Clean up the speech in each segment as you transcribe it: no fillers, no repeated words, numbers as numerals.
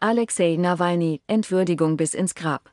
Alexei Nawalny, Entwürdigung bis ins Grab.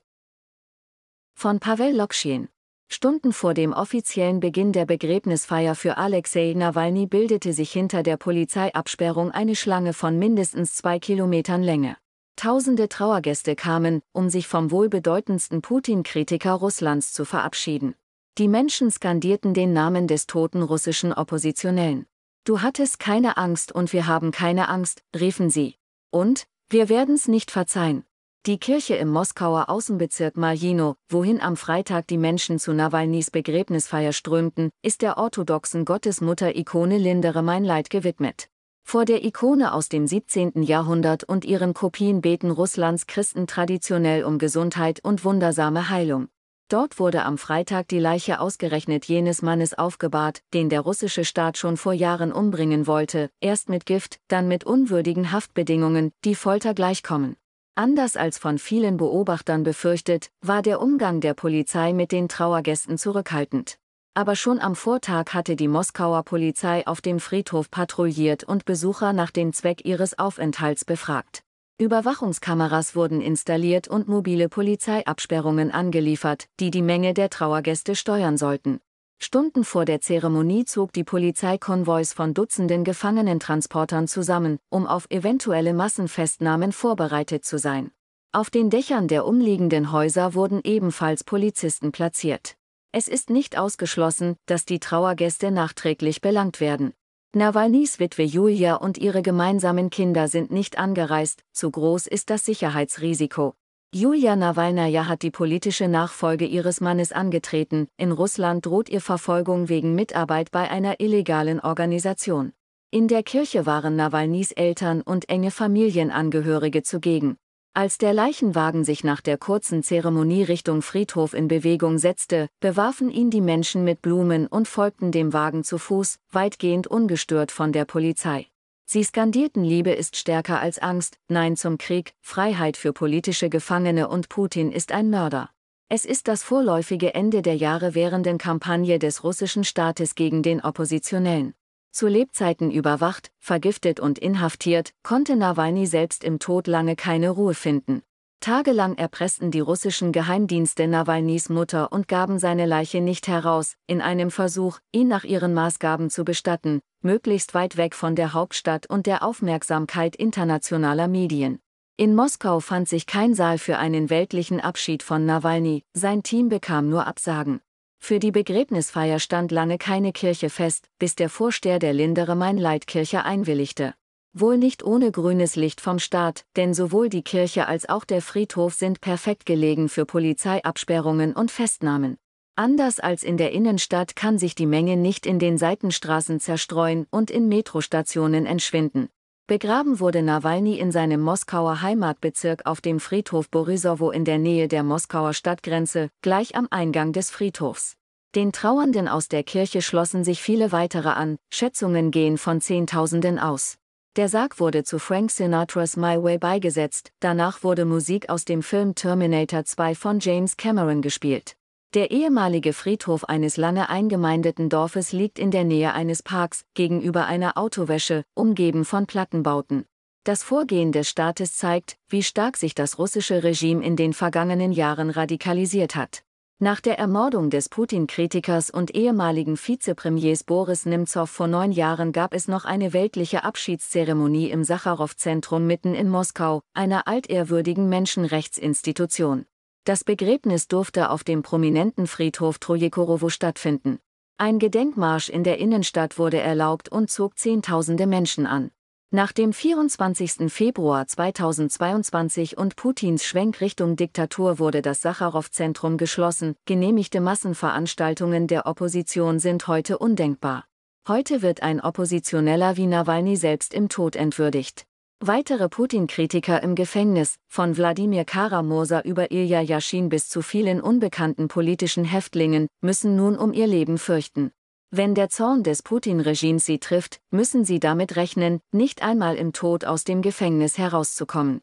Von Pavel Lokshin. Stunden vor dem offiziellen Beginn der Begräbnisfeier für Alexei Nawalny bildete sich hinter der Polizeiabsperrung eine Schlange von mindestens 2 Kilometern Länge. Tausende Trauergäste kamen, um sich vom wohlbedeutendsten Putin-Kritiker Russlands zu verabschieden. Die Menschen skandierten den Namen des toten russischen Oppositionellen. "Du hattest keine Angst und wir haben keine Angst", riefen sie. Und "wir werden's nicht verzeihen." Die Kirche im Moskauer Außenbezirk Marjino, wohin am Freitag die Menschen zu Nawalnys Begräbnisfeier strömten, ist der orthodoxen Gottesmutter-Ikone "Lindere mein Leid" gewidmet. Vor der Ikone aus dem 17. Jahrhundert und ihren Kopien beten Russlands Christen traditionell um Gesundheit und wundersame Heilung. Dort wurde am Freitag die Leiche ausgerechnet jenes Mannes aufgebahrt, den der russische Staat schon vor Jahren umbringen wollte, erst mit Gift, dann mit unwürdigen Haftbedingungen, die Folter gleichkommen. Anders als von vielen Beobachtern befürchtet, war der Umgang der Polizei mit den Trauergästen zurückhaltend. Aber schon am Vortag hatte die Moskauer Polizei auf dem Friedhof patrouilliert und Besucher nach dem Zweck ihres Aufenthalts befragt. Überwachungskameras wurden installiert und mobile Polizeiabsperrungen angeliefert, die die Menge der Trauergäste steuern sollten. Stunden vor der Zeremonie zog die Polizei Konvois von Dutzenden Gefangenentransportern zusammen, um auf eventuelle Massenfestnahmen vorbereitet zu sein. Auf den Dächern der umliegenden Häuser wurden ebenfalls Polizisten platziert. Es ist nicht ausgeschlossen, dass die Trauergäste nachträglich belangt werden. Nawalnys Witwe Julia und ihre gemeinsamen Kinder sind nicht angereist, zu groß ist das Sicherheitsrisiko. Julia Nawalnaja hat die politische Nachfolge ihres Mannes angetreten, in Russland droht ihr Verfolgung wegen Mitarbeit bei einer illegalen Organisation. In der Kirche waren Nawalnys Eltern und enge Familienangehörige zugegen. Als der Leichenwagen sich nach der kurzen Zeremonie Richtung Friedhof in Bewegung setzte, bewarfen ihn die Menschen mit Blumen und folgten dem Wagen zu Fuß, weitgehend ungestört von der Polizei. Sie skandierten: "Liebe ist stärker als Angst, Nein zum Krieg, Freiheit für politische Gefangene und Putin ist ein Mörder." Es ist das vorläufige Ende der Jahre währenden Kampagne des russischen Staates gegen den Oppositionellen. Zu Lebzeiten überwacht, vergiftet und inhaftiert, konnte Nawalny selbst im Tod lange keine Ruhe finden. Tagelang erpressten die russischen Geheimdienste Nawalnys Mutter und gaben seine Leiche nicht heraus, in einem Versuch, ihn nach ihren Maßgaben zu bestatten, möglichst weit weg von der Hauptstadt und der Aufmerksamkeit internationaler Medien. In Moskau fand sich kein Saal für einen weltlichen Abschied von Nawalny, sein Team bekam nur Absagen. Für die Begräbnisfeier stand lange keine Kirche fest, bis der Vorsteher der Lindere mein Leid Kirche einwilligte. Wohl nicht ohne grünes Licht vom Staat, denn sowohl die Kirche als auch der Friedhof sind perfekt gelegen für Polizeiabsperrungen und Festnahmen. Anders als in der Innenstadt kann sich die Menge nicht in den Seitenstraßen zerstreuen und in Metrostationen entschwinden. Begraben wurde Nawalny in seinem Moskauer Heimatbezirk auf dem Friedhof Borisowo in der Nähe der Moskauer Stadtgrenze, gleich am Eingang des Friedhofs. Den Trauernden aus der Kirche schlossen sich viele weitere an, Schätzungen gehen von Zehntausenden aus. Der Sarg wurde zu Frank Sinatras "My Way" beigesetzt, danach wurde Musik aus dem Film Terminator 2 von James Cameron gespielt. Der ehemalige Friedhof eines lange eingemeindeten Dorfes liegt in der Nähe eines Parks, gegenüber einer Autowäsche, umgeben von Plattenbauten. Das Vorgehen des Staates zeigt, wie stark sich das russische Regime in den vergangenen Jahren radikalisiert hat. Nach der Ermordung des Putin-Kritikers und ehemaligen Vizepremiers Boris Nemtsov vor 9 Jahren gab es noch eine weltliche Abschiedszeremonie im Sacharow-Zentrum mitten in Moskau, einer altehrwürdigen Menschenrechtsinstitution. Das Begräbnis durfte auf dem prominenten Friedhof Trojekorovo stattfinden. Ein Gedenkmarsch in der Innenstadt wurde erlaubt und zog Zehntausende Menschen an. Nach dem 24. Februar 2022 und Putins Schwenk Richtung Diktatur wurde das Sacharow-Zentrum geschlossen. Genehmigte Massenveranstaltungen der Opposition sind heute undenkbar. Heute wird ein Oppositioneller wie Nawalny selbst im Tod entwürdigt. Weitere Putin-Kritiker im Gefängnis, von Wladimir Kara-Murza über Ilya Yashin bis zu vielen unbekannten politischen Häftlingen, müssen nun um ihr Leben fürchten. Wenn der Zorn des Putin-Regimes sie trifft, müssen sie damit rechnen, nicht einmal im Tod aus dem Gefängnis herauszukommen.